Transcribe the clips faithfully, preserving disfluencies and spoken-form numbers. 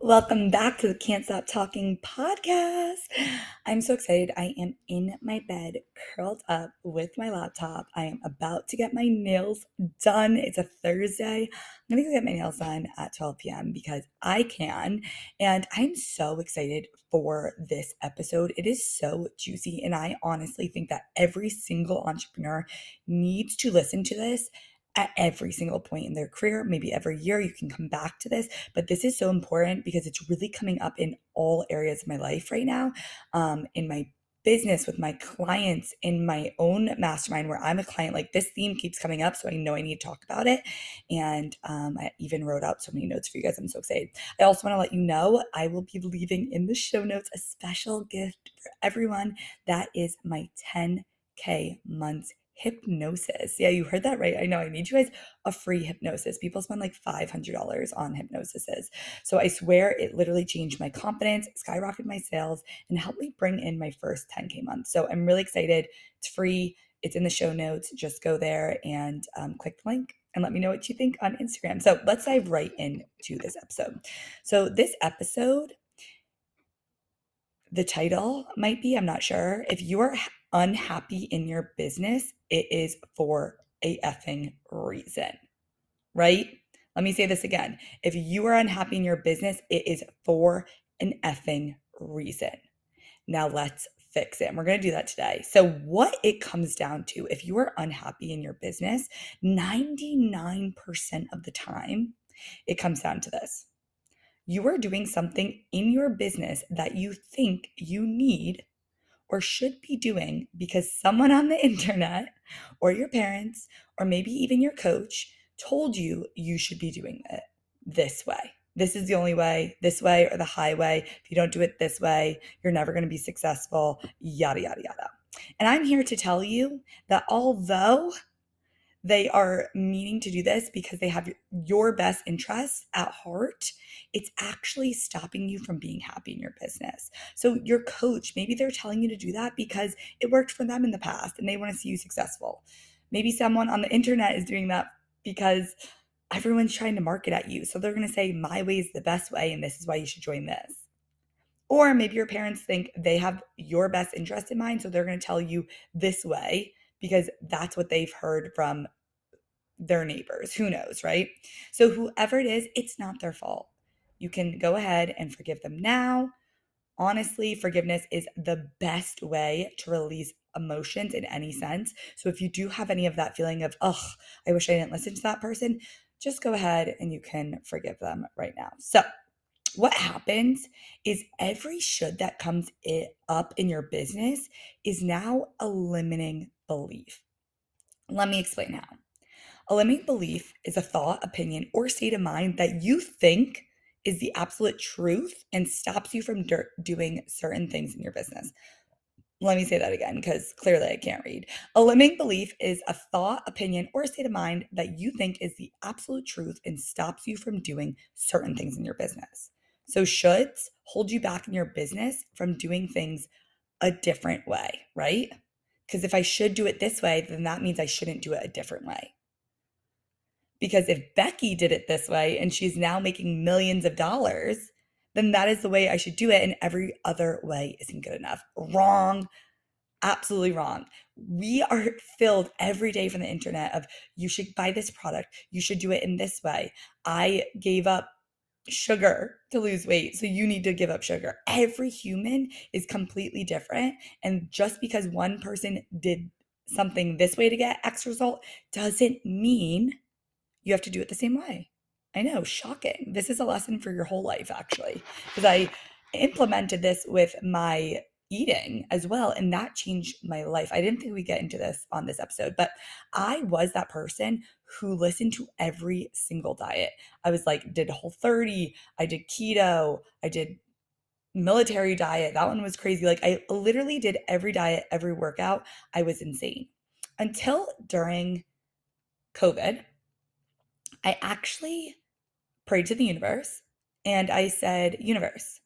Welcome back to the Can't Stop Talking podcast. I'm so excited. I am in my bed, curled up with my laptop. I am about to get my nails done. It's a Thursday. I'm going to go get my nails done at twelve p.m. because I can. And I'm so excited for this episode. It is so juicy. And I honestly think that every single entrepreneur needs to listen to this at every single point in their career. Maybe every year you can come back to this, but this is so important because it's really coming up in all areas of my life right now, um, in my business, with my clients, in my own mastermind where I'm a client. Like, this theme keeps coming up, so I know I need to talk about it. And um, I even wrote out so many notes for you guys. I'm so excited. I also want to let you know I will be leaving in the show notes a special gift for everyone. That is my ten K Months Hypnosis. Yeah, you heard that right. I know I made you guys a free hypnosis. People spend like five hundred dollars on hypnosises. So I swear it literally changed my confidence, skyrocketed my sales, and helped me bring in my first ten K month. So I'm really excited. It's free. It's in the show notes. Just go there and um, click the link and let me know what you think on Instagram. So let's dive right into this episode. So this episode, the title might be, I'm not sure, if you are unhappy in your business, it is for a effing reason, right? Let me say this again. If you are unhappy in your business, it is for an effing reason. Now let's fix it. And we're going to do that today. So what it comes down to, if you are unhappy in your business, ninety-nine percent of the time, it comes down to this. You are doing something in your business that you think you need or should be doing because someone on the internet or your parents or maybe even your coach told you you should be doing it this way. This is the only way, this way or the highway. If you don't do it this way, you're never going to be successful, yada, yada, yada. And I'm here to tell you that although they are meaning to do this because they have your best interests at heart, it's actually stopping you from being happy in your business. So your coach, maybe they're telling you to do that because it worked for them in the past and they want to see you successful. Maybe someone on the internet is doing that because everyone's trying to market at you. So they're going to say, my way is the best way and this is why you should join this. Or maybe your parents think they have your best interest in mind, so they're going to tell you this way because that's what they've heard from their neighbors. Who knows, right? So whoever it is, it's not their fault. You can go ahead and forgive them now. Honestly, forgiveness is the best way to release emotions in any sense. So if you do have any of that feeling of, oh, I wish I didn't listen to that person, just go ahead and you can forgive them right now. So what happens is every should that comes up in your business is now a limiting belief. Let me explain how. A limiting belief is a thought, opinion, or state of mind that you think is the absolute truth and stops you from dirt doing certain things in your business. Let me say that again because clearly I can't read. A limiting belief is a thought, opinion, or state of mind that you think is the absolute truth and stops you from doing certain things in your business. So shoulds hold you back in your business from doing things a different way, right? Because if I should do it this way, then that means I shouldn't do it a different way. Because if Becky did it this way and she's now making millions of dollars, then that is the way I should do it. And every other way isn't good enough. Wrong. Absolutely wrong. We are filled every day from the internet of you should buy this product. You should do it in this way. I gave up sugar to lose weight, so you need to give up sugar. Every human is completely different. And just because one person did something this way to get X result doesn't mean you have to do it the same way. I know, shocking. This is a lesson for your whole life, actually, because I implemented this with my eating as well, and that changed my life. I didn't think we'd get into this on this episode, but I was that person who listened to every single diet. I was like, did Whole thirty, I did keto, I did military diet. That one was crazy. Like, I literally did every diet, every workout. I was insane until during COVID. I actually prayed to the universe and I said, universe,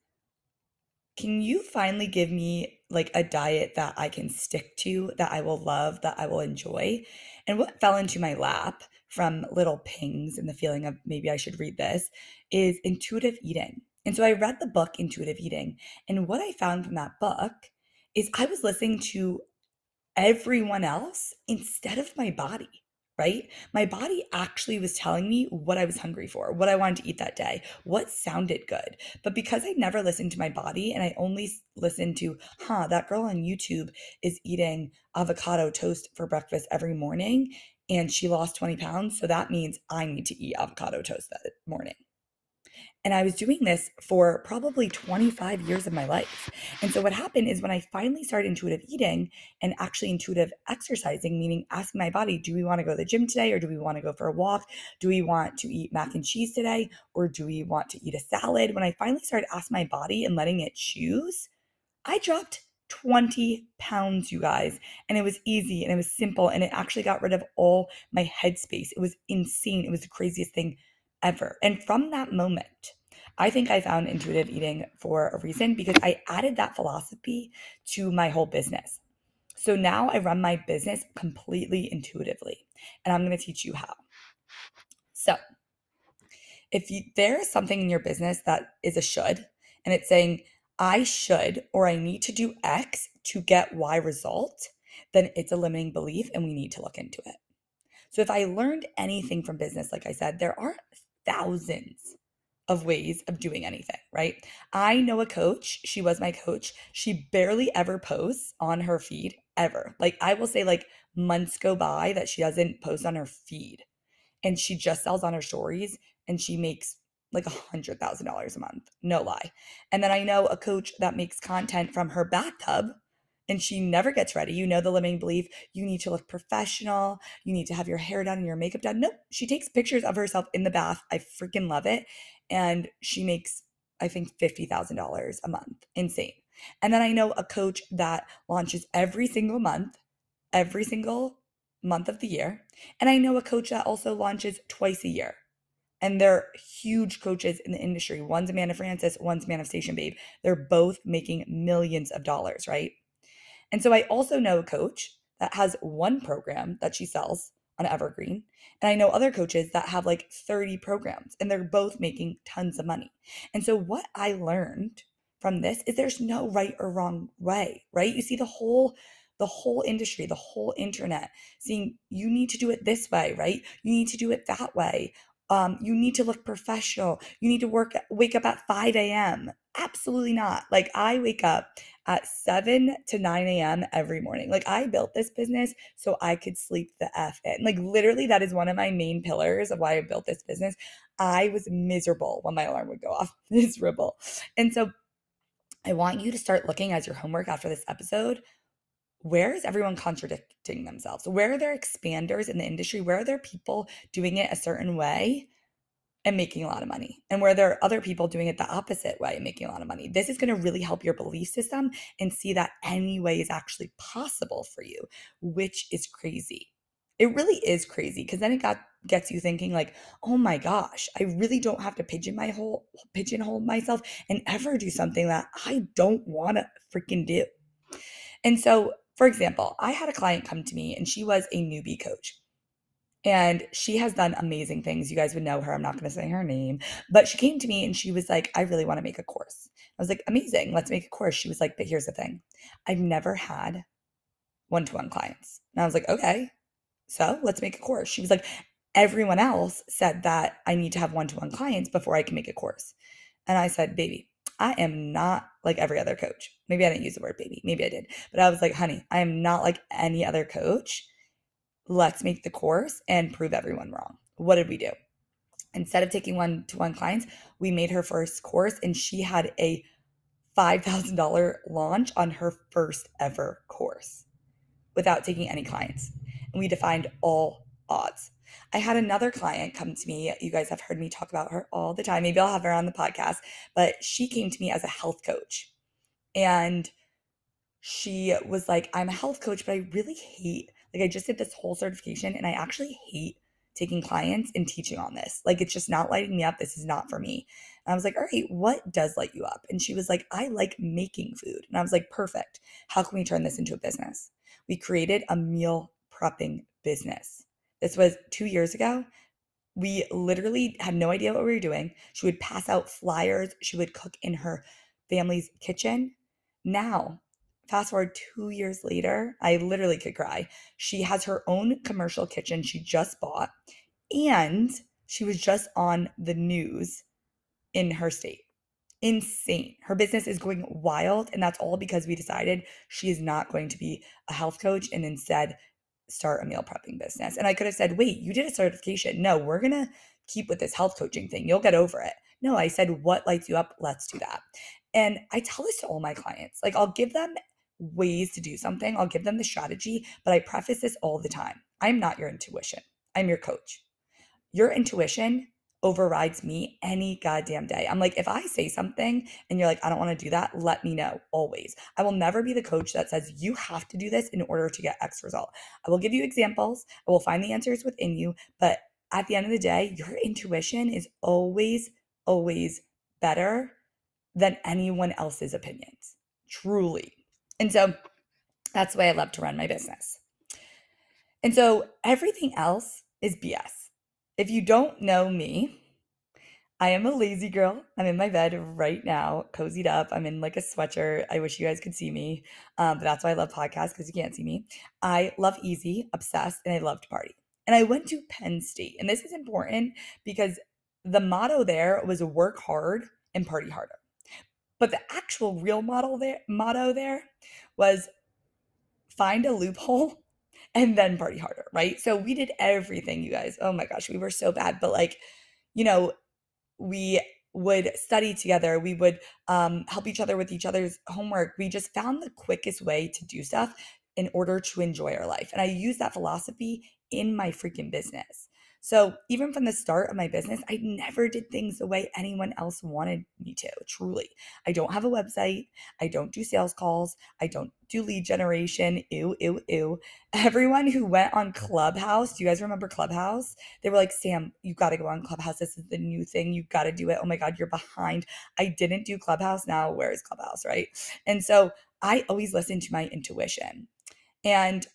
can you finally give me like a diet that I can stick to, that I will love, that I will enjoy? And what fell into my lap from little pings and the feeling of maybe I should read this is intuitive eating. And so I read the book Intuitive Eating. And what I found from that book is I was listening to everyone else instead of my body, right? My body actually was telling me what I was hungry for, what I wanted to eat that day, what sounded good. But because I never listened to my body and I only listened to, huh, that girl on YouTube is eating avocado toast for breakfast every morning and she lost twenty pounds. So that means I need to eat avocado toast that morning. And I was doing this for probably twenty-five years of my life. And so what happened is when I finally started intuitive eating and actually intuitive exercising, meaning asking my body, do we want to go to the gym today? Or do we want to go for a walk? Do we want to eat mac and cheese today? Or do we want to eat a salad? When I finally started asking my body and letting it choose, I dropped twenty pounds, you guys. And it was easy and it was simple. And it actually got rid of all my headspace. It was insane. It was the craziest thing ever. And from that moment, I think I found intuitive eating for a reason because I added that philosophy to my whole business. So now I run my business completely intuitively, and I'm going to teach you how. So if you, there is something in your business that is a should, and it's saying, I should, or I need to do X to get Y result, then it's a limiting belief and we need to look into it. So if I learned anything from business, like I said, there are thousands of ways of doing anything, right? I know a coach. She was my coach. She barely ever posts on her feed ever. Like I will say like months go by that she doesn't post on her feed and she just sells on her stories and she makes like one hundred thousand dollars a month. No lie. And then I know a coach that makes content from her bathtub and she never gets ready. You know the limiting belief, you need to look professional, you need to have your hair done and your makeup done. Nope, she takes pictures of herself in the bath. I freaking love it. And she makes, I think, fifty thousand dollars a month. Insane. And then I know a coach that launches every single month, every single month of the year. And I know a coach that also launches twice a year. And they're huge coaches in the industry. One's Amanda Francis, one's Manifestation Babe. They're both making millions of dollars, right? And so I also know a coach that has one program that she sells on Evergreen. And I know other coaches that have like thirty programs and they're both making tons of money. And so what I learned from this is there's no right or wrong way, right? You see the whole, the whole industry, the whole internet seeing you need to do it this way, right? You need to do it that way. Um, you need to look professional. You need to work, wake up at five a.m. Absolutely not. Like I wake up at seven to nine a.m. every morning. Like I built this business so I could sleep the F in. Like literally that is one of my main pillars of why I built this business. I was miserable when my alarm would go off. Miserable. And so I want you to start looking as your homework after this episode. Where is everyone contradicting themselves? Where are there expanders in the industry? Where are there people doing it a certain way and making a lot of money? And where there are other people doing it the opposite way and making a lot of money? This is going to really help your belief system and see that any way is actually possible for you, which is crazy. It really is crazy because then it got, gets you thinking like, oh my gosh, I really don't have to pigeon my whole, pigeonhole myself and ever do something that I don't want to freaking do. And so for example, I had a client come to me and she was a newbie coach and she has done amazing things. You guys would know her. I'm not going to say her name, but she came to me and she was like, I really want to make a course. I was like, amazing. Let's make a course. She was like, but here's the thing. I've never had one-to-one clients. And I was like, okay, so let's make a course. She was like, everyone else said that I need to have one-to-one clients before I can make a course. And I said, baby, I am not like every other coach. Maybe I didn't use the word baby. Maybe I did. But I was like, honey, I am not like any other coach. Let's make the course and prove everyone wrong. What did we do? Instead of taking one-to-one clients, we made her first course and she had a five thousand dollars launch on her first ever course without taking any clients. And we defined all odds. I had another client come to me. You guys have heard me talk about her all the time. Maybe I'll have her on the podcast, but she came to me as a health coach. And she was like, I'm a health coach, but I really hate, like I just did this whole certification and I actually hate taking clients and teaching on this. Like, it's just not lighting me up. This is not for me. And I was like, all right, what does light you up? And she was like, I like making food. And I was like, perfect. How can we turn this into a business? We created a meal prepping business. This was two years ago. We literally had no idea what we were doing. She would pass out flyers. She would cook in her family's kitchen. Now, fast forward two years later, I literally could cry. She has her own commercial kitchen she just bought, and she was just on the news in her state. Insane. Her business is going wild, and that's all because we decided she is not going to be a health coach and instead start a meal prepping business. And I could have said, wait, you did a certification. No, we're going to keep with this health coaching thing. You'll get over it. No, I said, what lights you up? Let's do that. And I tell this to all my clients. Like, I'll give them ways to do something. I'll give them the strategy, but I preface this all the time. I'm not your intuition. I'm your coach. Your intuition overrides me any goddamn day. I'm like, if I say something and you're like, I don't want to do that, let me know always. I will never be the coach that says you have to do this in order to get X result. I will give you examples. I will find the answers within you. But at the end of the day, your intuition is always, always better than anyone else's opinions. Truly. And so that's the way I love to run my business. And so everything else is B S. If you don't know me, I am a lazy girl. I'm in my bed right now, cozied up. I'm in like a sweatshirt. I wish you guys could see me. Um, but that's why I love podcasts, because you can't see me. I love easy, obsessed, and I love to party. And I went to Penn State. And this is important because the motto there was work hard and party harder. But the actual real model there, motto there was find a loophole and then party harder, right? So we did everything, you guys. Oh my gosh, we were so bad. But like, you know, we would study together. We would um, help each other with each other's homework. We just found the quickest way to do stuff in order to enjoy our life. And I use that philosophy in my freaking business. So even from the start of my business, I never did things the way anyone else wanted me to, truly. I don't have a website. I don't do sales calls. I don't do lead generation. Ew, ew, ew. Everyone who went on Clubhouse, do you guys remember Clubhouse? They were like, Sam, you got to go on Clubhouse. This is the new thing. You got to do it. Oh my God, you're behind. I didn't do Clubhouse. Now where is Clubhouse, right? And so I always listen to my intuition. And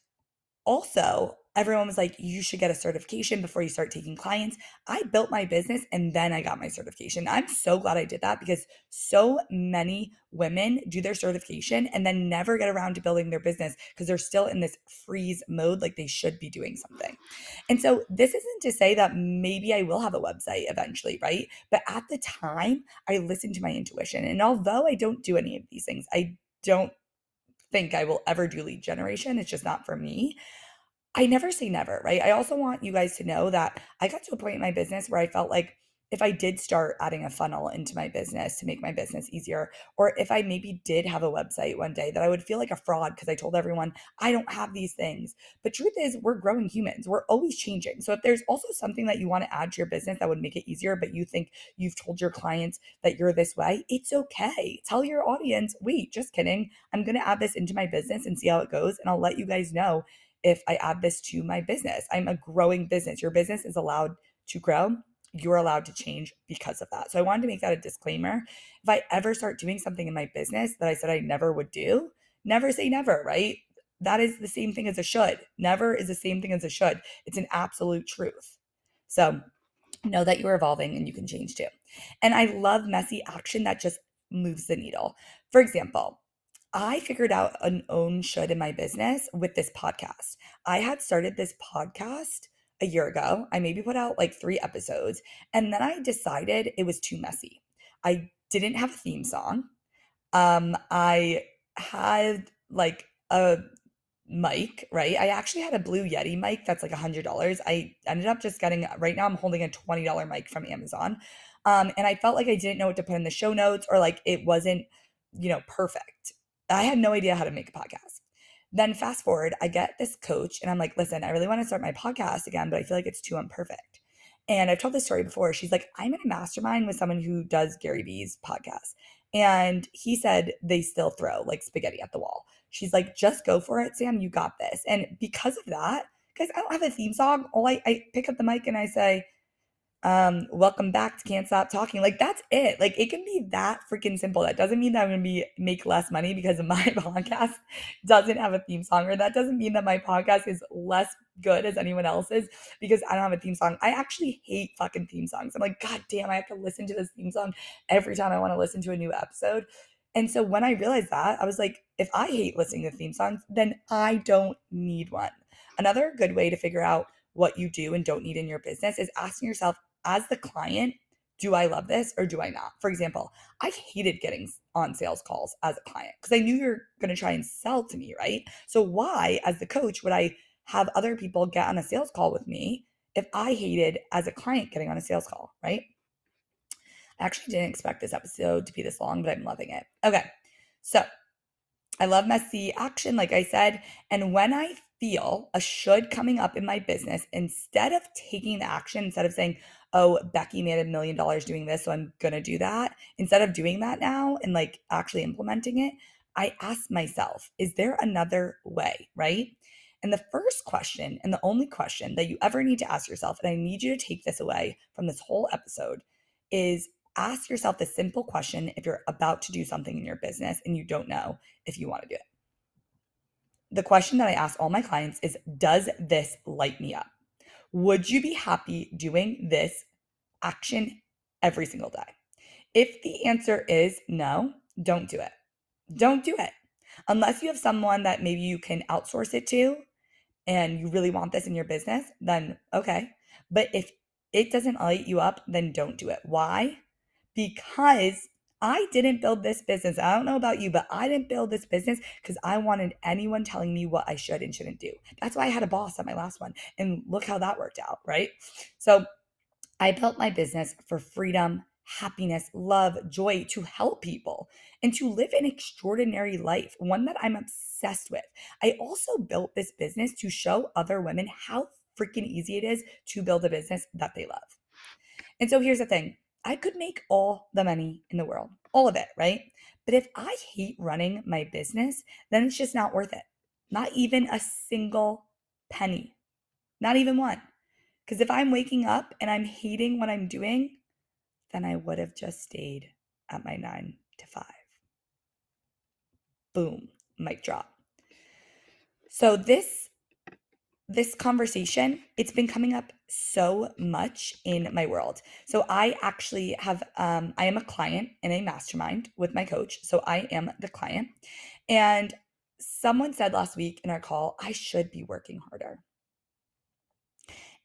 also, everyone was like, you should get a certification before you start taking clients. I built my business and then I got my certification. I'm so glad I did that, because so many women do their certification and then never get around to building their business because they're still in this freeze mode, like they should be doing something. And so this isn't to say that maybe I will have a website eventually, right? But at the time, I listened to my intuition. And although I don't do any of these things, I don't think I will ever do lead generation. It's just not for me. I never say never, right? I also want you guys to know that I got to a point in my business where I felt like if I did start adding a funnel into my business to make my business easier, or if I maybe did have a website one day, that I would feel like a fraud because I told everyone I don't have these things. But truth is, we're growing humans. We're always changing. So if there's also something that you want to add to your business that would make it easier, but you think you've told your clients that you're this way, it's okay. Tell your audience, wait, just kidding. I'm going to add this into my business and see how it goes. And I'll let you guys know if I add this to my business. I'm a growing business. Your business is allowed to grow. You're allowed to change because of that. So I wanted to make that a disclaimer. If I ever start doing something in my business that I said I never would do, never say never, right? That is the same thing as a should. Never is the same thing as a should. It's an absolute truth. So know that you're evolving and you can change too. And I love messy action that just moves the needle. For example, I figured out an own should in my business with this podcast. I had started this podcast a year ago. I maybe put out like three episodes, and then I decided it was too messy. I didn't have a theme song. Um, I had like a mic, right? I actually had a Blue Yeti mic that's like one hundred dollars. I ended up just getting, right now I'm holding a twenty dollars mic from Amazon. Um, and I felt like I didn't know what to put in the show notes, or like it wasn't, you know, perfect. I had no idea how to make a podcast. Then fast forward, I get this coach and I'm like, listen, I really want to start my podcast again, but I feel like it's too imperfect. And I've told this story before. She's like, I'm in a mastermind with someone who does Gary Vee's podcast. And he said they still throw like spaghetti at the wall. She's like, just go for it, Sam. You got this. And because of that, because I don't have a theme song, all I, I pick up the mic and I say, um, welcome back to Can't Stop Talking. Like, that's it. Like, it can be that freaking simple. That doesn't mean that I'm going to be make less money because my podcast doesn't have a theme song, or that doesn't mean that my podcast is less good as anyone else's because I don't have a theme song. I actually hate fucking theme songs. I'm like, God damn, I have to listen to this theme song every time I want to listen to a new episode. And so when I realized that, I was like, if I hate listening to theme songs, then I don't need one. Another good way to figure out what you do and don't need in your business is asking yourself, as the client, do I love this or do I not? For example, I hated getting on sales calls as a client because I knew you're going to try and sell to me, right? So why, as the coach, would I have other people get on a sales call with me if I hated, as a client, getting on a sales call, right? I actually didn't expect this episode to be this long, but I'm loving it. Okay, so I love messy action, like I said. And when I feel a should coming up in my business, instead of taking the action, instead of saying, oh, Becky made a million dollars doing this, so I'm going to do that. Instead of doing that now and like actually implementing it, I ask myself, is there another way, right? And the first question, and the only question that you ever need to ask yourself, and I need you to take this away from this whole episode, is ask yourself the simple question if you're about to do something in your business and you don't know if you want to do it. The question that I ask all my clients is, does this light me up? Would you be happy doing this action every single day? If the answer is no, don't do it. Don't do it. Unless you have someone that maybe you can outsource it to and you really want this in your business, then okay. But if it doesn't light you up, then don't do it. Why? Because I didn't build this business. I don't know about you, but I didn't build this business because I wanted anyone telling me what I should and shouldn't do. That's why I had a boss at my last one. And look how that worked out, right? So I built my business for freedom, happiness, love, joy, to help people and to live an extraordinary life, one that I'm obsessed with. I also built this business to show other women how freaking easy it is to build a business that they love. And so here's the thing. I could make all the money in the world, all of it, right? But if I hate running my business, then it's just not worth it. Not even a single penny, not even one. Because if I'm waking up and I'm hating what I'm doing, then I would have just stayed at my nine to five. Boom, mic drop. So this This conversation, it's been coming up so much in my world. So I actually have, um, I am a client in a mastermind with my coach. So I am the client. And someone said last week in our call, I should be working harder.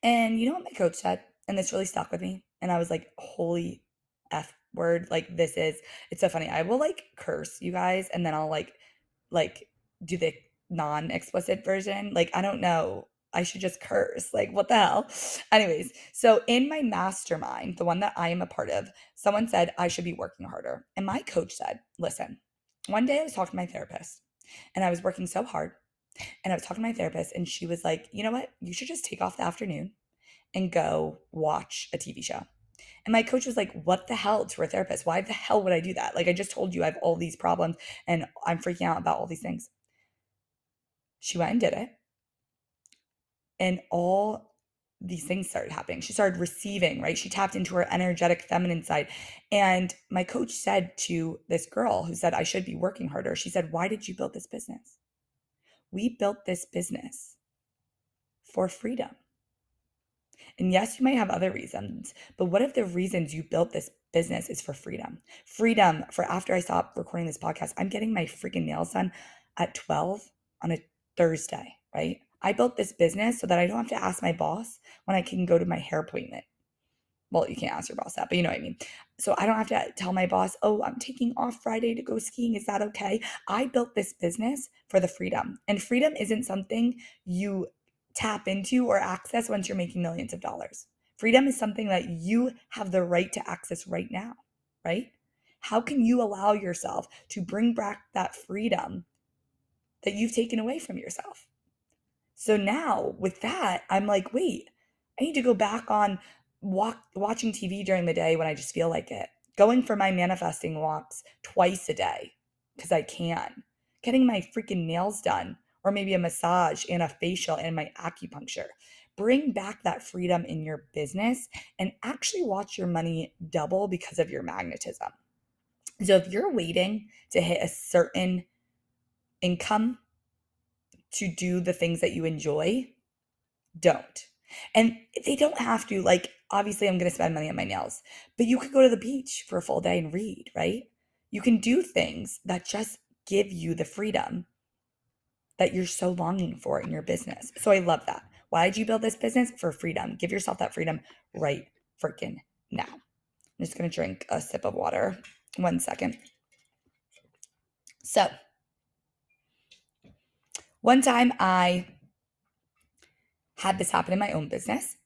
And you know what my coach said? And this really stuck with me. And I was like, holy F word. Like, this is, it's so funny. I will like curse you guys. And then I'll like, like do the non-explicit version. Like, I don't know. I should just curse. Like, what the hell? Anyways, so in my mastermind, the one that I am a part of, someone said I should be working harder. And my coach said, listen, one day I was talking to my therapist and I was working so hard and I was talking to my therapist and she was like, you know what? You should just take off the afternoon and go watch a T V show. And my coach was like, what the hell, to a therapist? Why the hell would I do that? Like, I just told you I have all these problems and I'm freaking out about all these things. She went and did it, and all these things started happening. She started receiving, right? She tapped into her energetic feminine side. And my coach said to this girl who said, I should be working harder, she said, why did you build this business? We built this business for freedom. And yes, you might have other reasons, but what if the reasons you built this business is for freedom? Freedom for after I stop recording this podcast, I'm getting my freaking nails done at twelve on a Thursday, right? I built this business so that I don't have to ask my boss when I can go to my hair appointment. Well, you can't ask your boss that, but you know what I mean. So I don't have to tell my boss, oh, I'm taking off Friday to go skiing. Is that okay? I built this business for the freedom. And freedom isn't something you tap into or access once you're making millions of dollars. Freedom is something that you have the right to access right now, right? How can you allow yourself to bring back that freedom that you've taken away from yourself? So now with that, I'm like, wait, I need to go back on walk, watching T V during the day when I just feel like it, going for my manifesting walks twice a day because I can, getting my freaking nails done, or maybe a massage and a facial and my acupuncture, Bring back that freedom in your business and actually watch your money double because of your magnetism. So if you're waiting to hit a certain income to do the things that you enjoy, don't. And they don't have to, like, obviously I'm going to spend money on my nails, but you could go to the beach for a full day and read, right? You can do things that just give you the freedom that you're so longing for in your business. So I love that. Why did you build this business? For freedom. Give yourself that freedom right freaking now. I'm just going to drink a sip of water. One second. So one time I had this happen in my own business,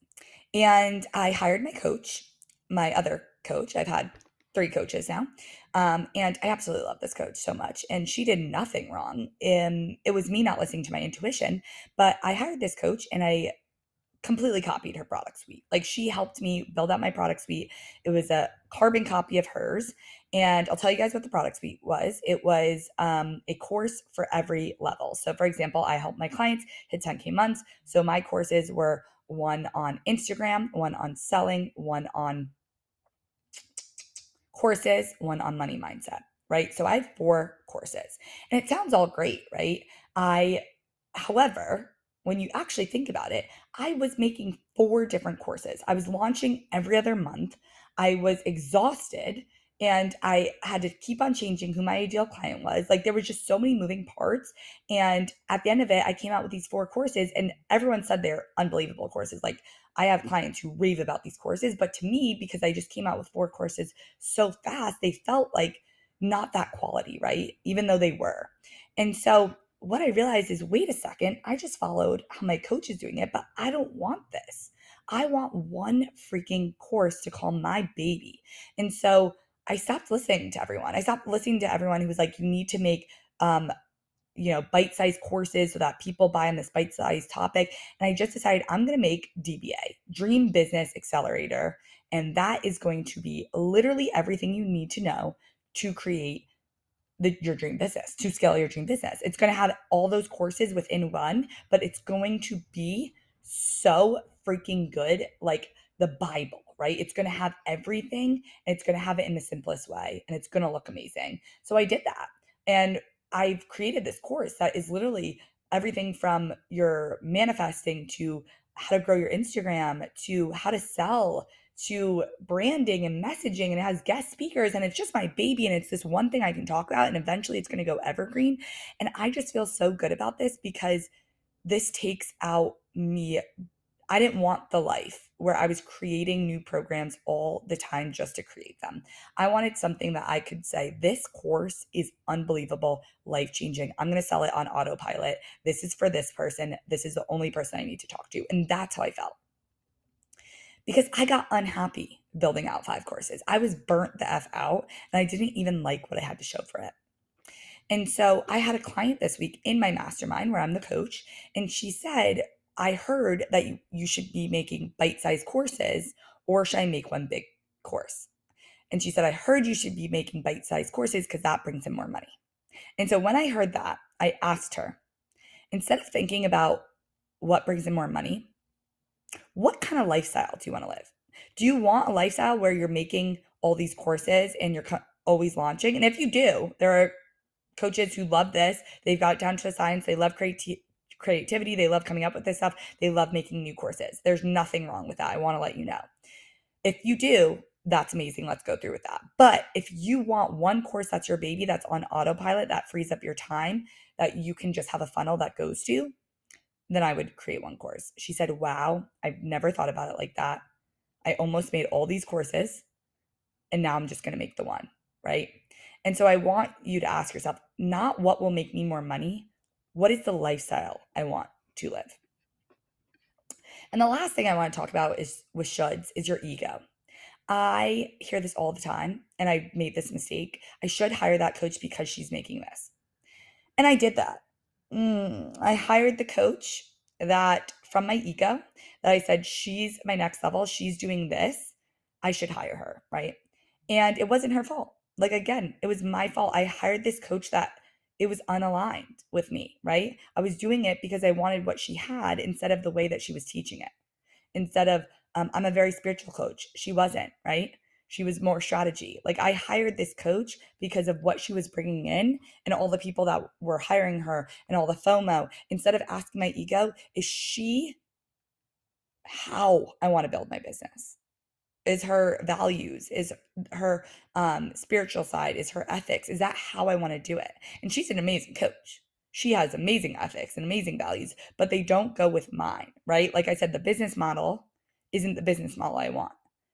and I hired my coach, my other coach. I've had three coaches now. Um, and I absolutely love this coach so much. And she did nothing wrong. And it was me not listening to my intuition, but I hired this coach and I completely copied her product suite. Like, she helped me build out my product suite. It was a carbon copy of hers. And I'll tell you guys what the product suite was. It was um, a course for every level. So for example, I helped my clients hit ten K months. So my courses were one on Instagram, one on selling, one on courses, one on money mindset, right? So I have four courses, and it sounds all great, right? I, however, when you actually think about it, I was making four different courses. I was launching every other month. I was exhausted, and I had to keep on changing who my ideal client was. Like, there were just so many moving parts. And at the end of it, I came out with these four courses, and everyone said they're unbelievable courses. Like, I have clients who rave about these courses, but to me, because I just came out with four courses so fast, they felt like not that quality, right? Even though they were. And so what I realized is, wait a second, I just followed how my coach is doing it, but I don't want this. I want one freaking course to call my baby. And so I stopped listening to everyone. I stopped listening to everyone who was like, you need to make, um, you know, bite-sized courses so that people buy on this bite-sized topic. And I just decided I'm going to make D B A, Dream Business Accelerator. And that is going to be literally everything you need to know to create the, your dream business, to scale your dream business. It's going to have all those courses within one, but it's going to be so freaking good. Like the Bible, right? It's going to have everything, and it's going to have it in the simplest way, and it's going to look amazing. So I did that, and I've created this course that is literally everything from your manifesting to how to grow your Instagram to how to sell to branding and messaging, and it has guest speakers, and it's just my baby, and it's this one thing I can talk about, and eventually it's going to go evergreen. And I just feel so good about this because this takes out me. I didn't want the life where I was creating new programs all the time just to create them. I wanted something that I could say, this course is unbelievable, life-changing. I'm going to sell it on autopilot. This is for this person. This is the only person I need to talk to. And that's how I felt. Because I got unhappy building out five courses. I was burnt the F out, and I didn't even like what I had to show for it. And so I had a client this week in my mastermind where I'm the coach, and she said, I heard that you, you should be making bite-sized courses, or should I make one big course? And she said, I heard you should be making bite-sized courses because that brings in more money. And so when I heard that, I asked her, instead of thinking about what brings in more money, what kind of lifestyle do you want to live? Do you want a lifestyle where you're making all these courses and you're co- always launching? And if you do, there are coaches who love this. They've got it down to a science. They love creativity. creativity. They love coming up with this stuff. They love making new courses. There's nothing wrong with that. I want to let you know. If you do, that's amazing. Let's go through with that. But if you want one course that's your baby, that's on autopilot, that frees up your time, that you can just have a funnel that goes to, then I would create one course. She said, wow, I've never thought about it like that. I almost made all these courses, and now I'm just going to make the one, right? And so I want you to ask yourself, not what will make me more money, what is the lifestyle I want to live? And the last thing I want to talk about is with shoulds is your ego. I hear this all the time, and I made this mistake. I should hire that coach because she's making this. And I did that. Mm, I hired the coach that from my ego that I said, she's my next level. She's doing this. I should hire her, right? And it wasn't her fault. Like, again, it was my fault. I hired this coach that it was unaligned with me, right? I was doing it because I wanted what she had instead of the way that she was teaching it. Instead of, um, I'm a very spiritual coach. She wasn't, right? She was more strategy. Like, I hired this coach because of what she was bringing in and all the people that were hiring her and all the FOMO. Instead of asking my ego, is she how I want to build my business? Is her values, is her um, spiritual side, is her ethics? Is that how I want to do it? And she's an amazing coach. She has amazing ethics and amazing values, but they don't go with mine, right? Like I said, the business model isn't the business model I want.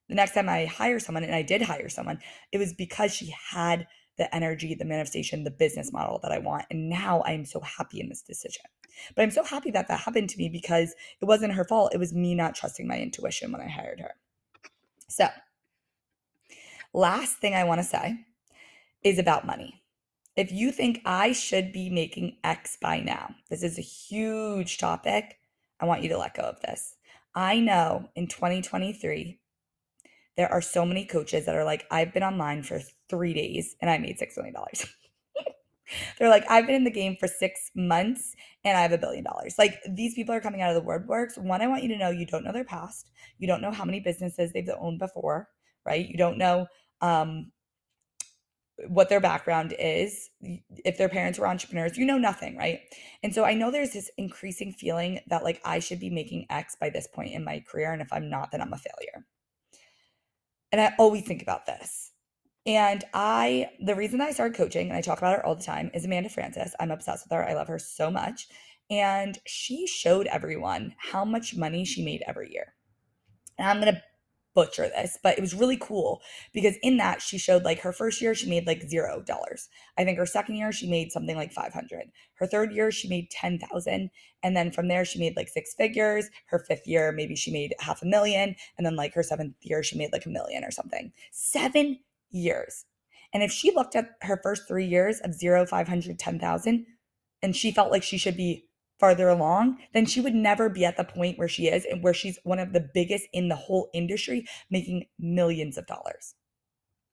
The next time I hire someone, and I did hire someone, it was because she had the energy, the manifestation, the business model that I want. And now I'm so happy in this decision. But I'm so happy that that happened to me because it wasn't her fault. It was me not trusting my intuition when I hired her. So last thing I want to say is about money. If you think I should be making X by now, this is a huge topic. I want you to let go of this. I know in twenty twenty-three, there are so many coaches that are like, I've been online for three days and I made six million dollars. They're like, I've been in the game for six months and I have a billion dollars. Like, these people are coming out of the woodworks. One, I want you to know you don't know their past. You don't know how many businesses they've owned before, right? You don't know um, what their background is, if their parents were entrepreneurs. You know nothing, right? And so I know there's this increasing feeling that, like, I should be making X by this point in my career. And if I'm not, then I'm a failure. And I always think about this. And I, the reason I started coaching, and I talk about her all the time, is Amanda Francis. I'm obsessed with her. I love her so much. And she showed everyone how much money she made every year. And I'm going to butcher this, but it was really cool because in that she showed, like, her first year, she made like zero dollars. I think her second year, she made something like five hundred. Her third year, she made ten thousand. And then from there, she made like six figures. Her fifth year, maybe she made half a million. And then, like, her seventh year, she made like a million or something. Seven years. And if she looked at her first three years of zero, five hundred, ten thousand, and she felt like she should be farther along, then she would never be at the point where she is and where she's one of the biggest in the whole industry making millions of dollars.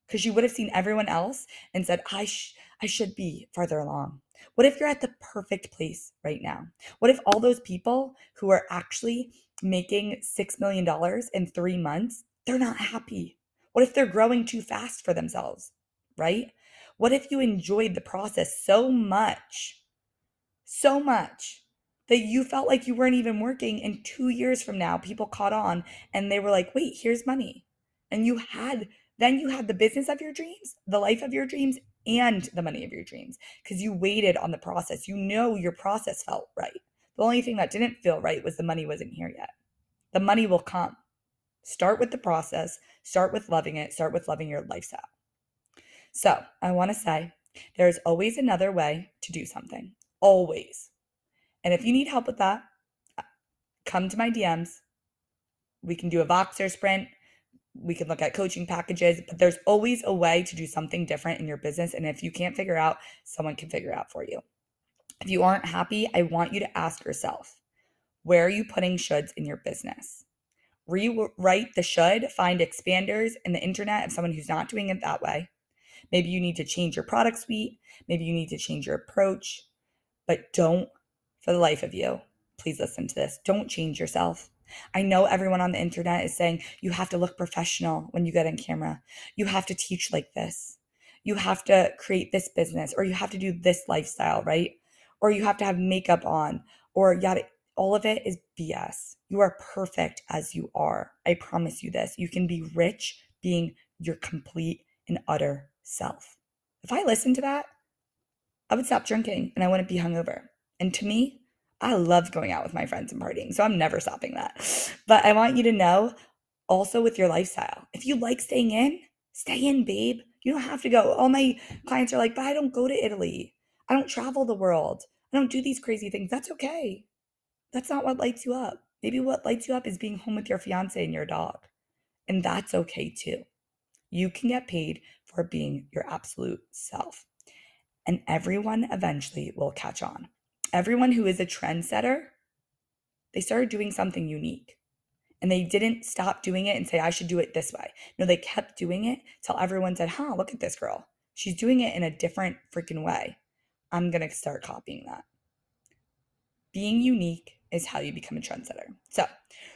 Because she would have seen everyone else and said, I, sh- I should be farther along. What if you're at the perfect place right now? What if all those people who are actually making six million dollars in three months, they're not happy? What if they're growing too fast for themselves, right? What if you enjoyed the process so much, so much that you felt like you weren't even working, and two years from now, people caught on and they were like, wait, here's money. And you had, then you had the business of your dreams, the life of your dreams, and the money of your dreams because you waited on the process. You know your process felt right. The only thing that didn't feel right was the money wasn't here yet. The money will come. Start with the process, start with loving it, start with loving your lifestyle. So I want to say there is always another way to do something, always. And if you need help with that, come to my D Ms. We can do a Voxer sprint. We can look at coaching packages, but there's always a way to do something different in your business. And if you can't figure out, someone can figure out for you. If you aren't happy, I want you to ask yourself, where are you putting shoulds in your business? Rewrite the should, find expanders in the internet of someone who's not doing it that way. Maybe you need to change your product suite. Maybe you need to change your approach, but don't, for the life of you, please listen to this. Don't change yourself. I know everyone on the internet is saying you have to look professional when you get on camera. You have to teach like this. You have to create this business, or you have to do this lifestyle, right? Or you have to have makeup on, or yada. All of it is B S. You are perfect as you are. I promise you this. You can be rich being your complete and utter self. If I listened to that, I would stop drinking and I wouldn't be hungover. And to me, I love going out with my friends and partying, so I'm never stopping that. But I want you to know also with your lifestyle, if you like staying in, stay in, babe. You don't have to go. All my clients are like, but I don't go to Italy. I don't travel the world. I don't do these crazy things. That's okay. That's not what lights you up. Maybe what lights you up is being home with your fiance and your dog. And that's okay too. You can get paid for being your absolute self. And everyone eventually will catch on. Everyone who is a trendsetter, they started doing something unique. And they didn't stop doing it and say, I should do it this way. No, they kept doing it till everyone said, huh, look at this girl. She's doing it in a different freaking way. I'm going to start copying that. Being unique is how you become a trendsetter. So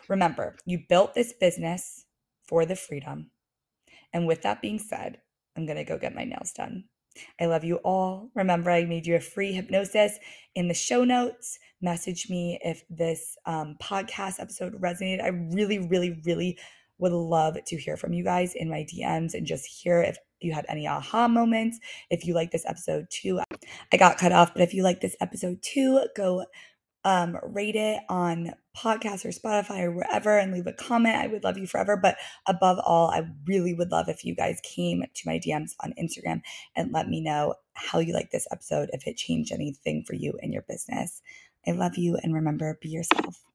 remember, you built this business for the freedom. And with that being said, I'm going to go get my nails done. I love you all. Remember, I made you a free hypnosis in the show notes. Message me if this um, podcast episode resonated. I really, really, really would love to hear from you guys in my D Ms and just hear if you had any aha moments. If you like this episode too, I got cut off, but if you like this episode too, go um, rate it on podcasts or Spotify or wherever and leave a comment. I would love you forever. But above all, I really would love if you guys came to my D Ms on Instagram and let me know how you like this episode, if it changed anything for you in your business. I love you, and remember, be yourself.